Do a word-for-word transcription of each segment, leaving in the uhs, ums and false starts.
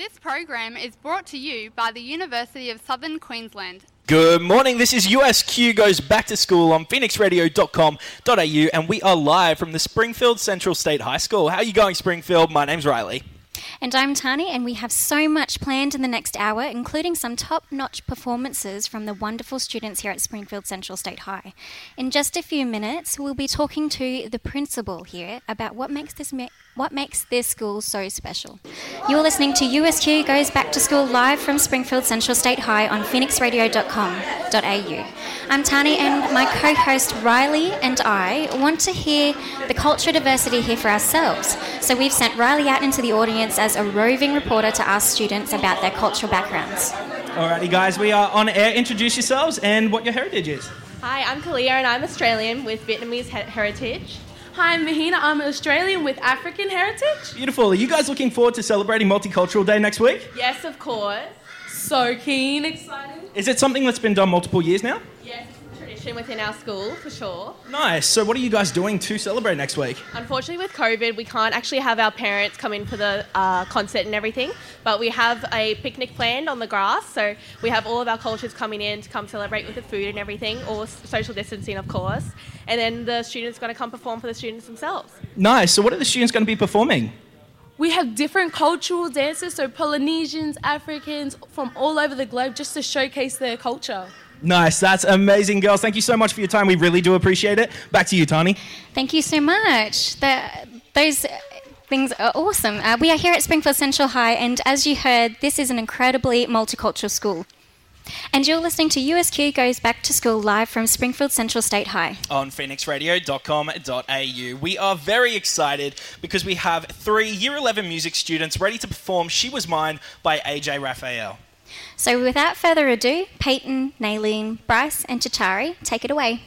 This program is brought to you by the University of Southern Queensland. Good morning, this is U S Q Goes Back to School on phoenix radio dot com dot a u and we are live from the Springfield Central State High School. How are you going, Springfield? My name's Riley. And I'm Tani, and we have so much planned in the next hour, including some top-notch performances from the wonderful students here at Springfield Central State High. In just a few minutes, we'll be talking to the principal here about what makes this ma- what makes this school so special. You're listening to U S Q Goes Back to School live from Springfield Central State High on phoenix radio dot com dot a u. I'm Tani, and my co-host Riley and I want to hear the cultural diversity here for ourselves. So we've sent Riley out into the audience as a roving reporter to ask students about their cultural backgrounds. Alrighty guys, we are on air. Introduce yourselves and what your heritage is. Hi, I'm Kalia and I'm Australian with Vietnamese he- heritage. Hi, I'm Mahina, I'm Australian with African heritage. Beautiful. Are you guys looking forward to celebrating Multicultural Day next week? Yes, of course. So keen, excited. Is it something that's been done multiple years now? Yes, it's a tradition within our school, for sure. Nice. So what are you guys doing to celebrate next week? Unfortunately, with COVID, we can't actually have our parents come in for the uh, concert and everything, but we have a picnic planned on the grass, so we have all of our cultures coming in to come celebrate with the food and everything, or social distancing, of course, and then the students are going to come perform for the students themselves. Nice. So what are the students going to be performing? We have different cultural dances, so Polynesians, Africans, from all over the globe, just to showcase their culture. Nice, that's amazing, girls. Thank you so much for your time. We really do appreciate it. Back to you, Tani. Thank you so much. The, those things are awesome. Uh, we are here at Springfield Central High, and as you heard, this is an incredibly multicultural school. And you're listening to U S Q Goes Back to School live from Springfield Central State High. On phoenix radio dot com dot a u. We are very excited because we have three Year eleven music students ready to perform She Was Mine by A J Rafael. So without further ado, Peyton, Nailene, Bryce and Chitari, take it away.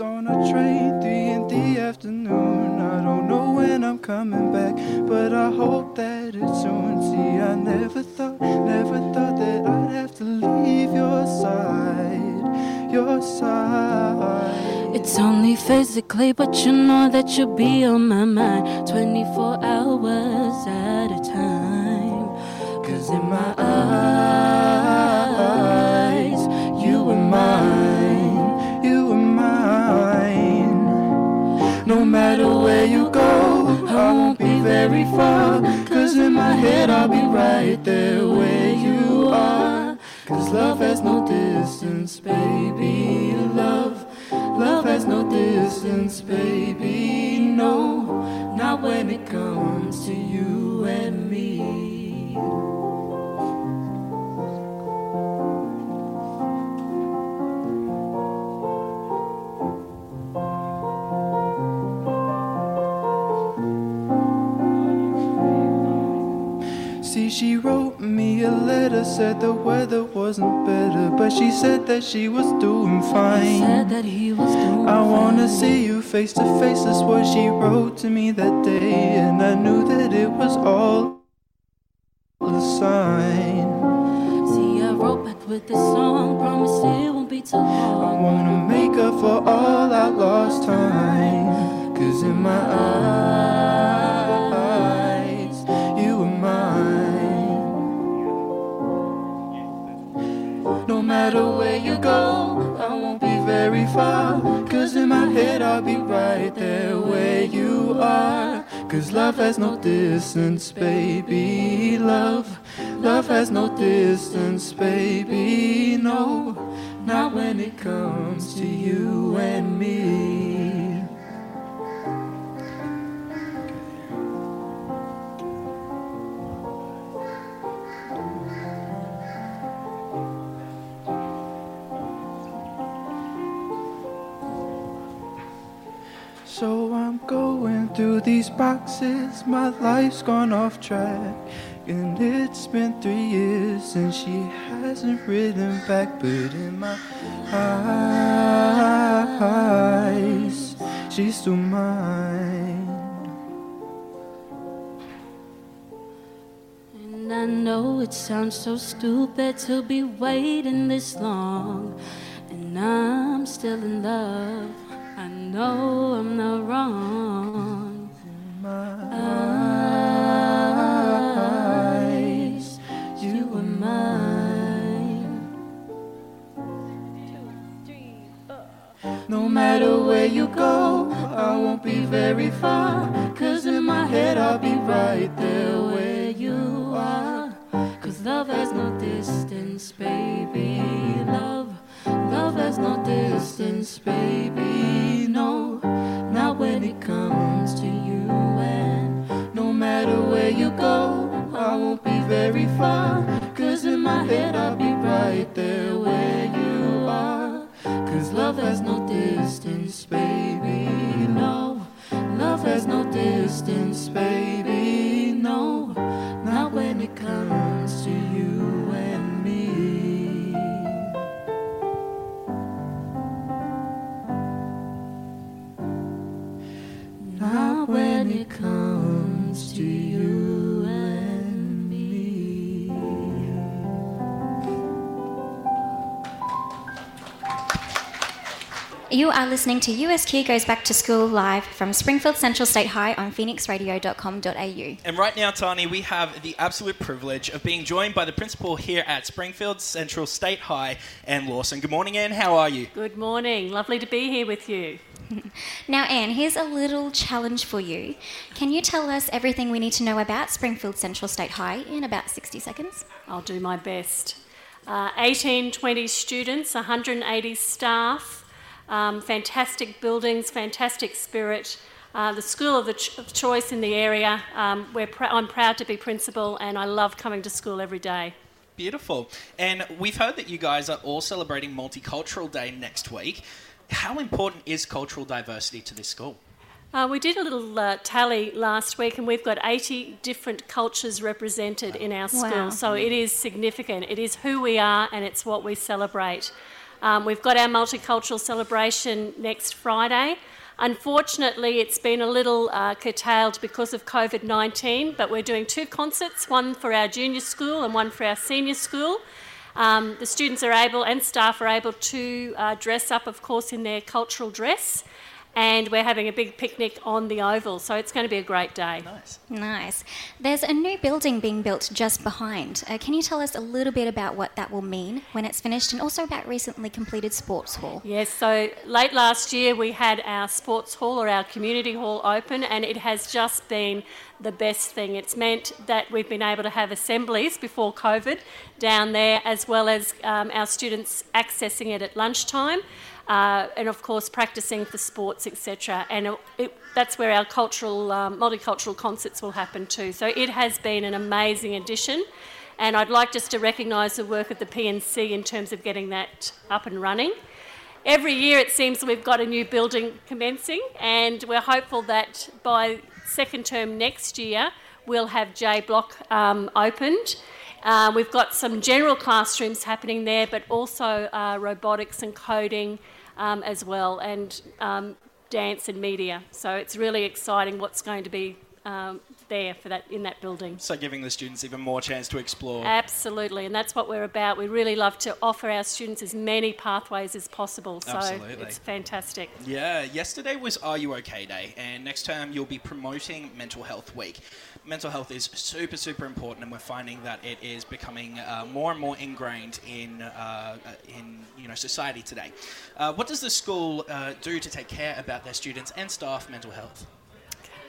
On a train, three in the afternoon. I don't know when I'm coming back, but I hope that it's soon. See, I never thought, never thought that I'd have to leave your side, your side. It's only physically, but you know that you'll be on my mind twenty-four hours at a time. 'Cause in my eyes, you were mine. No matter where you go, I won't be very far, 'cause in my head I'll be right there where you are. 'Cause love has no distance, baby, love. Love has no distance, baby, no. Not when it comes to you and me. See, she wrote me a letter, said the weather wasn't better, but she said that she was doing fine. Said that he was doing I wanna fine. See you face to face, that's what she wrote to me that day, and I knew that it was all a sign. See, I wrote back with this song, promise it won't be too long. I wanna make up for all I lost time, 'cause in my eyes. No matter where you go, I won't be very far, 'cause in my head I'll be right there where you are. 'Cause love has no distance, baby, love. Love has no distance, baby, no. Not when it comes to you and me. So I'm going through these boxes, my life's gone off track, and it's been three years since she hasn't written back, but in my eyes, she's still mine. And I know it sounds so stupid to be waiting this long, and I'm still in love. I know I'm not wrong. My eyes, you were mine. Two, three, four. No matter where you go, I won't be very far, 'cause in my head I'll be right there where you are. 'Cause love has no distance, baby. Love, love has no distance, baby. No, not when it comes to you. And no matter where you go, I won't be very far, 'cause in my head I'll be right there where you are. 'Cause love has no distance, baby. No, love has no distance, baby. No, not when it comes to you and me. Not when it comes to you and me. You are listening to U S Q Goes Back to School live from Springfield Central State High on phoenix radio dot com dot a u. And right now, Tani, we have the absolute privilege of being joined by the principal here at Springfield Central State High, Anne Lawson. Good morning, Anne. How are you? Good morning. Lovely to be here with you. Now, Anne, here's a little challenge for you. Can you tell us everything we need to know about Springfield Central State High in about sixty seconds? I'll do my best. Uh, eighteen twenty students, one hundred eighty staff. Um, fantastic buildings, fantastic spirit, uh, the school of, the ch- of choice in the area. Um, we're pr- I'm proud to be principal, and I love coming to school every day. Beautiful. And we've heard that you guys are all celebrating Multicultural Day next week. How important is cultural diversity to this school? Uh, we did a little uh, tally last week, and we've got eighty different cultures represented in our school. Wow. So it is significant. It is who we are, and it's what we celebrate. Um, we've got our multicultural celebration next Friday. Unfortunately, it's been a little uh, curtailed because of covid nineteen, but we're doing two concerts, one for our junior school and one for our senior school. Um, the students are able and staff are able to uh, dress up, of course, in their cultural dress, and we're having a big picnic on the Oval, so it's going to be a great day. Nice. Nice. There's a new building being built just behind. Uh, can you tell us a little bit about what that will mean when it's finished, and also about recently completed sports hall? Yes, so late last year we had our sports hall, or our community hall, open, and it has just been the best thing. It's meant that we've been able to have assemblies before COVID down there, as well as um, our students accessing it at lunchtime. Uh, and of course practising for sports, et cetera. And it, it, that's where our cultural, um, multicultural concerts will happen too. So it has been an amazing addition, and I'd like just to recognise the work of the P N C in terms of getting that up and running. Every year it seems we've got a new building commencing, and we're hopeful that by second term next year we'll have J Block um, opened. Uh, we've got some general classrooms happening there, but also uh, robotics and coding um, as well, and um, dance and media. So it's really exciting what's going to be um, there for that in that building. So giving the students even more chance to explore. Absolutely, and that's what we're about. We really love to offer our students as many pathways as possible. So absolutely. It's fantastic. Yeah, yesterday was Are You OK Day, and next term you'll be promoting Mental Health Week. Mental health is super, super important, and we're finding that it is becoming uh, more and more ingrained in uh, in you know society today. Uh, what does the school uh, do to take care about their students and staff mental health?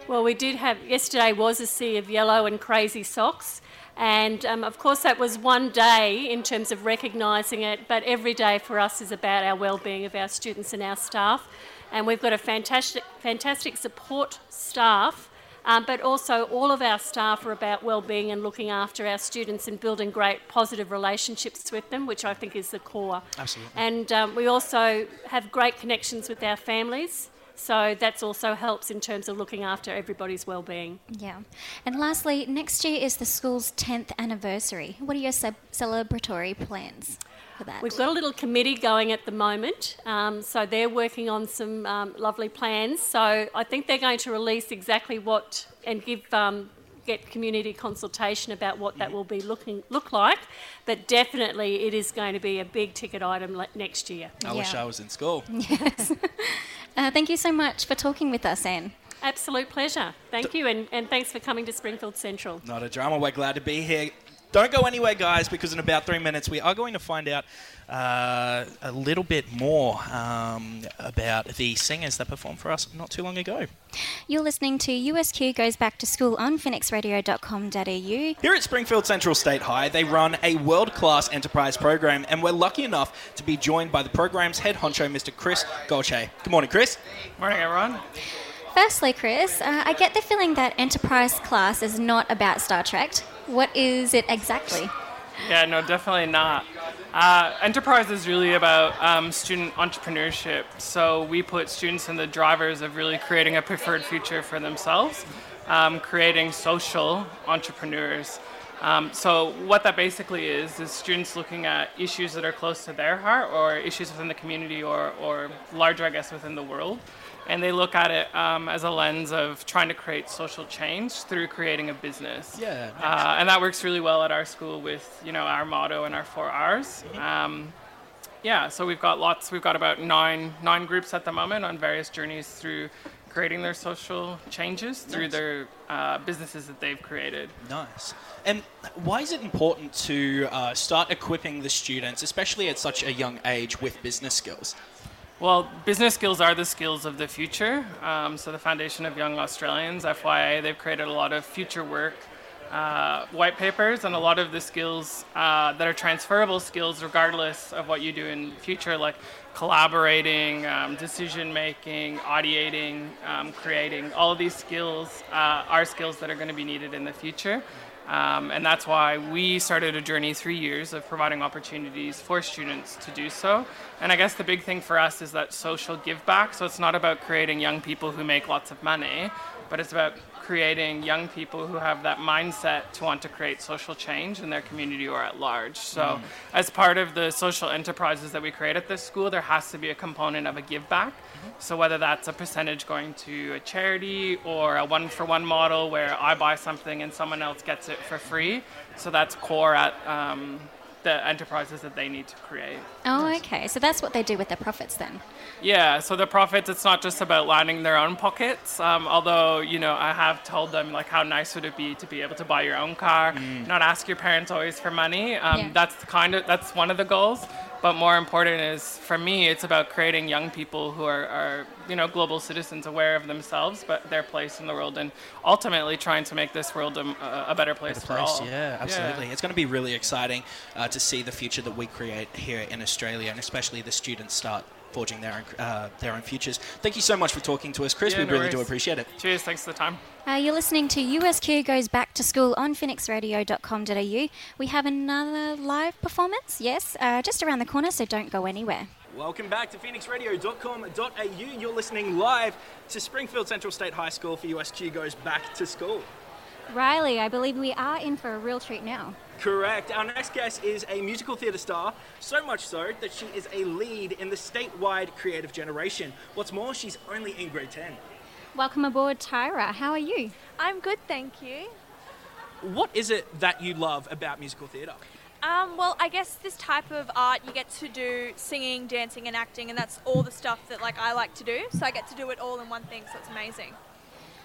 Well, we did have yesterday was a sea of yellow and crazy socks, and um, of course that was one day in terms of recognising it. But every day for us is about our well-being of our students and our staff, and we've got a fantastic, fantastic support staff. Um, but also all of our staff are about well-being and looking after our students and building great positive relationships with them, which I think is the core. Absolutely. And um, we also have great connections with our families, so that also helps in terms of looking after everybody's well-being. Yeah. And lastly, next year is the school's tenth anniversary. What are your sub- celebratory plans for that? We've got a little committee going at the moment, um, so they're working on some um, lovely plans. So I think they're going to release exactly what and give um, get community consultation about what that will be looking look like, but definitely it is going to be a big ticket item le- next year. I yeah. wish I was in school. Yes. uh, thank you so much for talking with us, Anne. Absolute pleasure. Thank D- you, and, and thanks for coming to Springfield Central. Not a drama. We're glad to be here. Don't go anywhere, guys, because in about three minutes we are going to find out uh, a little bit more um, about the singers that performed for us not too long ago. You're listening to U S Q Goes Back to School on phoenix radio dot com dot a u. Here at Springfield Central State High, they run a world-class enterprise program, and we're lucky enough to be joined by the program's head honcho, Mister Chris Golche. Good morning, Chris. Morning, everyone. Firstly, Chris, uh, I get the feeling that enterprise class is not about Star Trek. What is it exactly? Yeah, no, definitely not. Uh, enterprise is really about um, student entrepreneurship. So we put students in the drivers of really creating a preferred future for themselves, um, creating social entrepreneurs. Um, so what that basically is, is students looking at issues that are close to their heart or issues within the community or, or larger, I guess, within the world. And they look at it um, as a lens of trying to create social change through creating a business. Yeah. Uh, and that works really well at our school with, you know, our motto and our four R's. Um, yeah, so we've got lots, we've got about nine nine groups at the moment on various journeys through creating their social changes through nice. their uh, businesses that they've created. Nice. And why is it important to uh, start equipping the students, especially at such a young age, with business skills? Well, business skills are the skills of the future. Um, so the Foundation of Young Australians, F Y A, they've created a lot of future work, uh, white papers, and a lot of the skills uh, that are transferable skills regardless of what you do in the future, like collaborating, um, decision-making, ideating, um, creating. All of these skills uh, are skills that are going to be needed in the future. Um, and that's why we started a journey three years of providing opportunities for students to do so. And I guess the big thing for us is that social give back. So it's not about creating young people who make lots of money, but it's about creating young people who have that mindset to want to create social change in their community or at large. So mm. as part of the social enterprises that we create at this school, there has to be a component of a give back. Mm-hmm. So whether that's a percentage going to a charity or a one-for-one model where I buy something and someone else gets it for free. So that's core at um, the enterprises that they need to create. Oh, okay. So that's what they do with their profits then? Yeah. So the profits, it's not just about lining their own pockets. Um, although, you know, I have told them, like, how nice would it be to be able to buy your own car, mm. not ask your parents always for money. Um, yeah. That's the kind of, that's one of the goals. But more important is, for me, it's about creating young people who are, are, you know, global citizens, aware of themselves, but their place in the world, and ultimately trying to make this world a, a better place, better for place. all. Yeah, absolutely. Yeah. It's going to be really exciting uh, to see the future that we create here in Australia, and especially the students start forging their own, uh, their own futures. Thank you so much for talking to us, Chris. Yeah, we no really worries. do appreciate it. Cheers. Thanks for the time. Uh, you're listening to U S Q Goes Back to School on phoenix radio dot com dot a u. We have another live performance, yes, uh, just around the corner, so don't go anywhere. Welcome back to phoenix radio dot com dot a u. You're listening live to Springfield Central State High School for U S Q Goes Back to School. Riley, I believe we are in for a real treat now. Correct. Our next guest is a musical theatre star, so much so that she is a lead in the statewide creative generation. What's more, she's only in grade ten. Welcome aboard, Tyra. How are you? I'm good, thank you. What is it that you love about musical theatre? Um, well, I guess this type of art, you get to do singing, dancing and acting, and that's all the stuff that like I like to do. So I get to do it all in one thing, so it's amazing.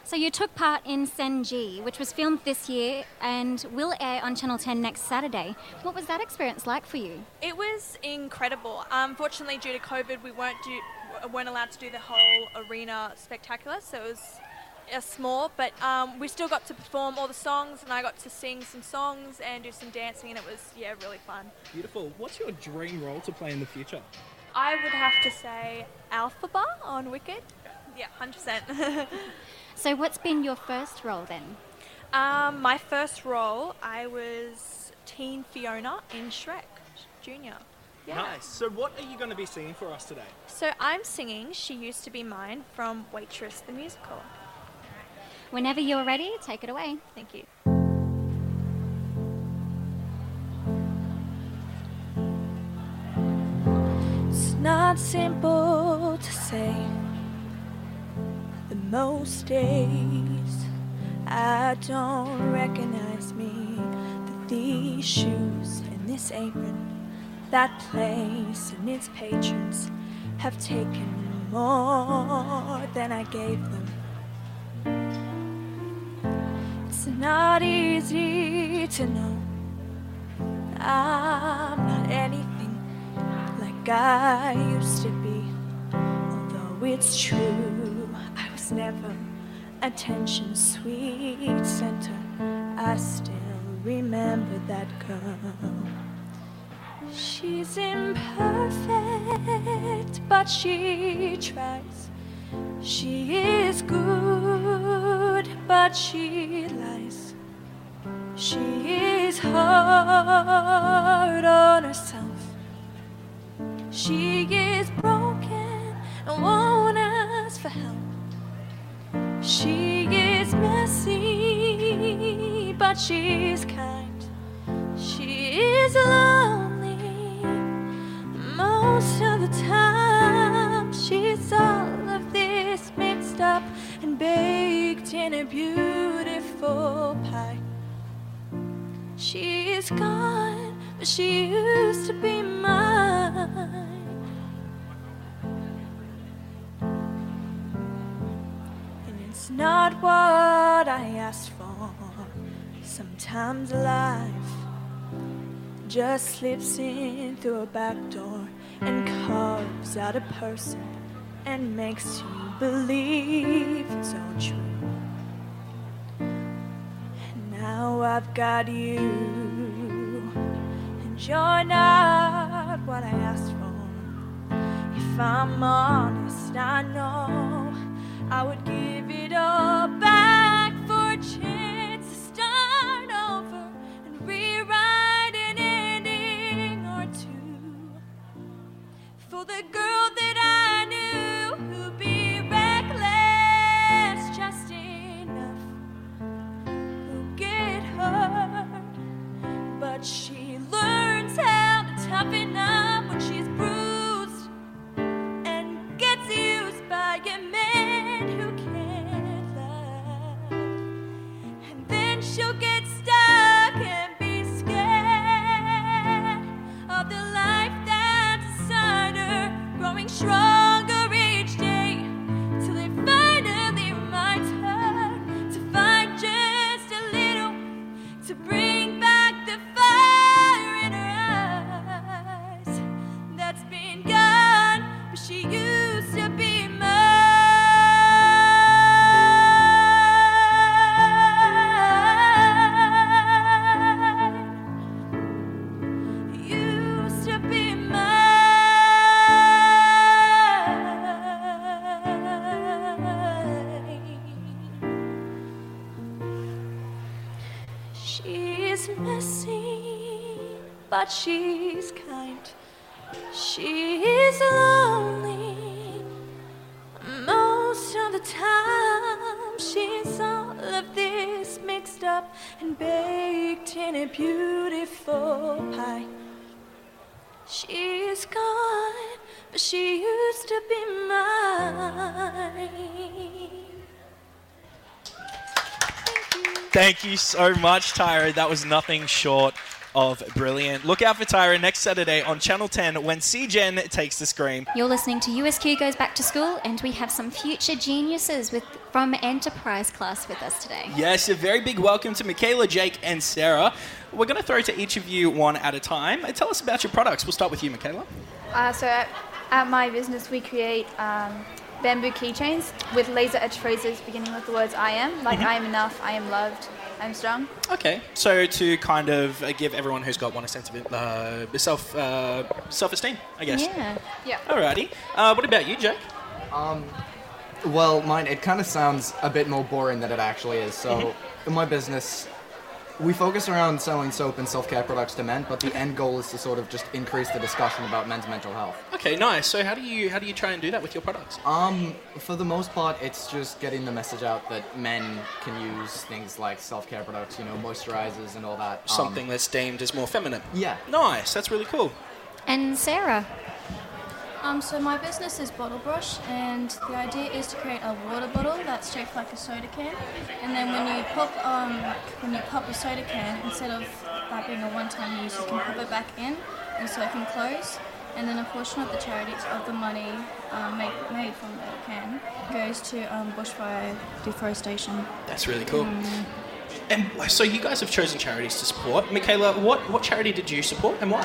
So you took part in Senji, which was filmed this year and will air on Channel ten next Saturday. What was that experience like for you? It was incredible. Unfortunately, um, due to COVID, we weren't do, weren't allowed to do the whole arena spectacular, so it was uh, small, but um, we still got to perform all the songs, and I got to sing some songs and do some dancing, and it was, yeah, really fun. Beautiful. What's your dream role to play in the future? I would have to say Alphaba on Wicked. Yeah, one hundred percent. So what's been your first role then? Um, my first role, I was Teen Fiona in Shrek Junior. Yeah. Nice. So what are you going to be singing for us today? So I'm singing She Used to Be Mine from Waitress the Musical. Whenever you're ready, take it away. Thank you. It's not simple to say. Most days I don't recognize me, but these shoes and this apron, that place and its patrons have taken more than I gave them. It's not easy to know I'm not anything like I used to be, although it's true I was never attention's sweet center. I still remember that girl. She's imperfect, but she tries. She is good, but she lies. She is hard on herself. She is broken and won't ask for help. She is messy, but she's kind. She is lonely most of the time. She's all of this mixed up and baked in a beautiful pie. She is gone, but she used to be mine. It's not what I asked for. Sometimes life just slips in through a back door and carves out a person and makes you believe it's all true. And now I've got you, and you're not what I asked for. If I'm honest, I know I would give it all back for a chance to start over and rewrite an ending or two for the girl that I knew who'd be reckless just enough, who'd get hurt, but she learns how to toughen up when she's bruised and gets used by a man who can't love, and then she'll get stuck and be scared of the life that's inside her, growing stronger each day till it finally reminds her to fight just a little to bring back the fire in her eyes that's been gone, but she used to be mine. But she's kind. She is lonely most of the time. She's all of this mixed up and baked in a beautiful pie. She's gone, but she used to be mine. Thank you. Thank you so much, Tyra. That was nothing short of brilliant. Look out for Tyra next Saturday on Channel ten when C-Gen takes the screen. You're listening to U S Q Goes Back to School, and we have some future geniuses with from Enterprise class with us today. Yes, a very big welcome to Michaela, Jake and Sarah. We're going to throw to each of you one at a time. Tell us about your products. We'll start with you, Michaela. Uh, so at, at my business we create um, bamboo keychains with laser etched phrases beginning with the words I am, like mm-hmm. I am enough, I am loved, I'm strong. Okay, so to kind of give everyone who's got one a sense of it, uh, self, uh, self-esteem, I guess. Yeah. Yeah. Alrighty. Uh, what about you, Jake? Um, well, mine, it kind of sounds a bit more boring than it actually is. So in my business, we focus around selling soap and self-care products to men, but the end goal is to sort of just increase the discussion about men's mental health. Okay, nice. So how do you how do you try and do that with your products? Um, for the most part, it's just getting the message out that men can use things like self-care products, you know, moisturizers and all that. Something um, that's deemed as more feminine. Yeah. Nice. That's really cool. And Sarah? Um, so my business is Bottle Brush, and the idea is to create a water bottle that's shaped like a soda can. And then when you pop um, when you pop the soda can, instead of that being a one-time use, you can pop it back in, and so it can close. And then a portion of the charity of the money um, made, made from the can goes to um, bushfire deforestation. That's really cool. Um, and so you guys have chosen charities to support. Michaela, what, what charity did you support and why?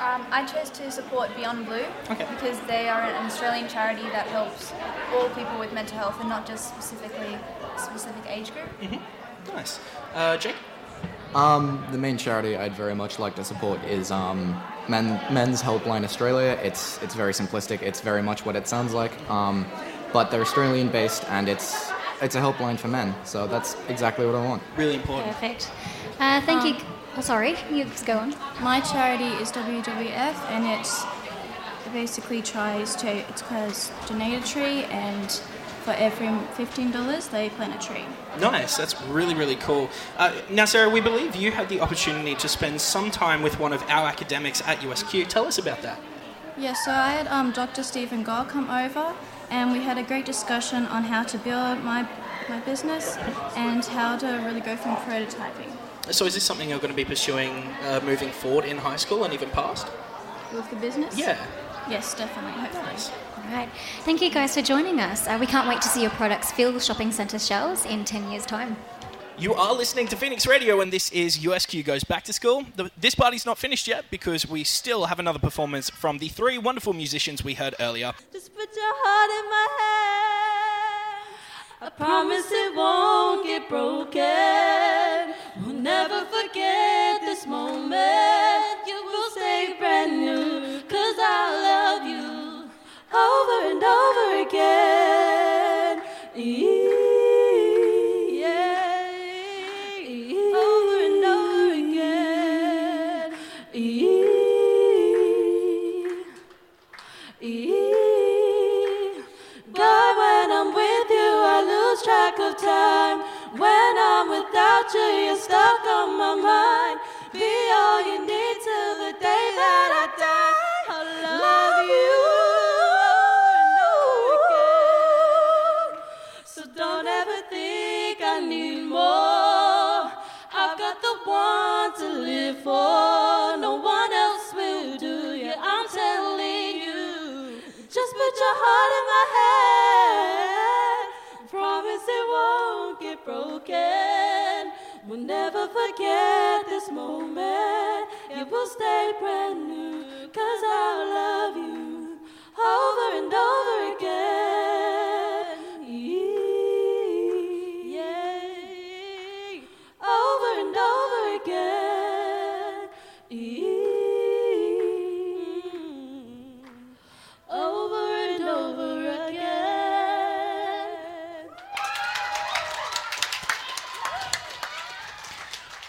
Um, I chose to support Beyond Blue okay. because they are an Australian charity that helps all people with mental health and not just specifically a specific age group. Mm-hmm. Nice. Uh, Jake? Um, the main charity I'd very much like to support is um, Men, Men's Helpline Australia. It's it's very simplistic. It's very much what it sounds like. Um, but they're Australian-based and it's it's a helpline for men. So that's exactly what I want. Really important. Perfect. Uh, thank um, you. Oh, sorry, you just go on. My charity is W W F and it's, it basically tries to it tries to donate a tree and. For every fifteen dollars, they plant a tree. Nice. That's really, really cool. Uh, now, Sarah, we believe you had the opportunity to spend some time with one of our academics at U S Q. Tell us about that. Yeah, so I had um, Doctor Stephen Gall come over, and we had a great discussion on how to build my my business and how to really go from prototyping. So is this something you're going to be pursuing uh, moving forward in high school and even past? With the business? Yeah. Yes, definitely. Hopefully. Nice. Right. Thank you guys for joining us. Uh, we can't wait to see your products fill shopping centre shelves in ten years' time. You are listening to Phoenix Radio and this is U S Q Goes Back to School. The, this party's not finished yet because we still have another performance from the three wonderful musicians we heard earlier. Just put your heart in my hand. I promise it won't get broken. We'll never forget this moment. You will stay brand new because I love you. Over and over again, e- yeah. E- over and over again, e- e- God, when I'm with you, I lose track of time. When I'm without you, you're stuck on my mind. Be all you need till the day that I die. I love you. Want to live for, no one else will do. Yeah, I'm telling you, just put your heart in my hand. Promise it won't get broken. We'll never forget this moment. It will stay brand new, cause I love you over and over again.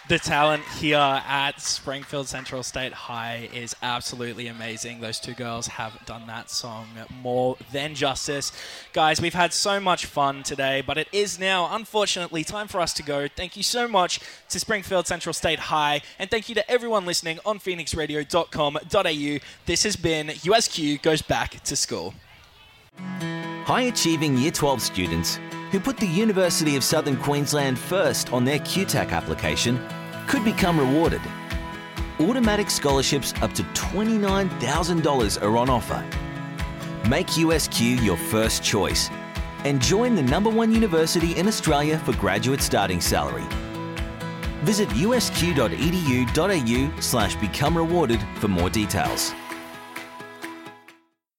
The talent here at Springfield Central State High is absolutely amazing. Those two girls have done that song more than justice. Guys, we've had so much fun today, but it is now, unfortunately, time for us to go. Thank you so much to Springfield Central State High, and thank you to everyone listening on phoenix radio dot com dot a u. This has been U S Q Goes Back to School. High-achieving Year twelve students who put the University of Southern Queensland first on their Q TAC application could become rewarded. Automatic scholarships up to twenty-nine thousand dollars are on offer. Make U S Q your first choice and join the number one university in Australia for graduate starting salary. Visit u s q dot e d u dot a u slash become rewarded for more details.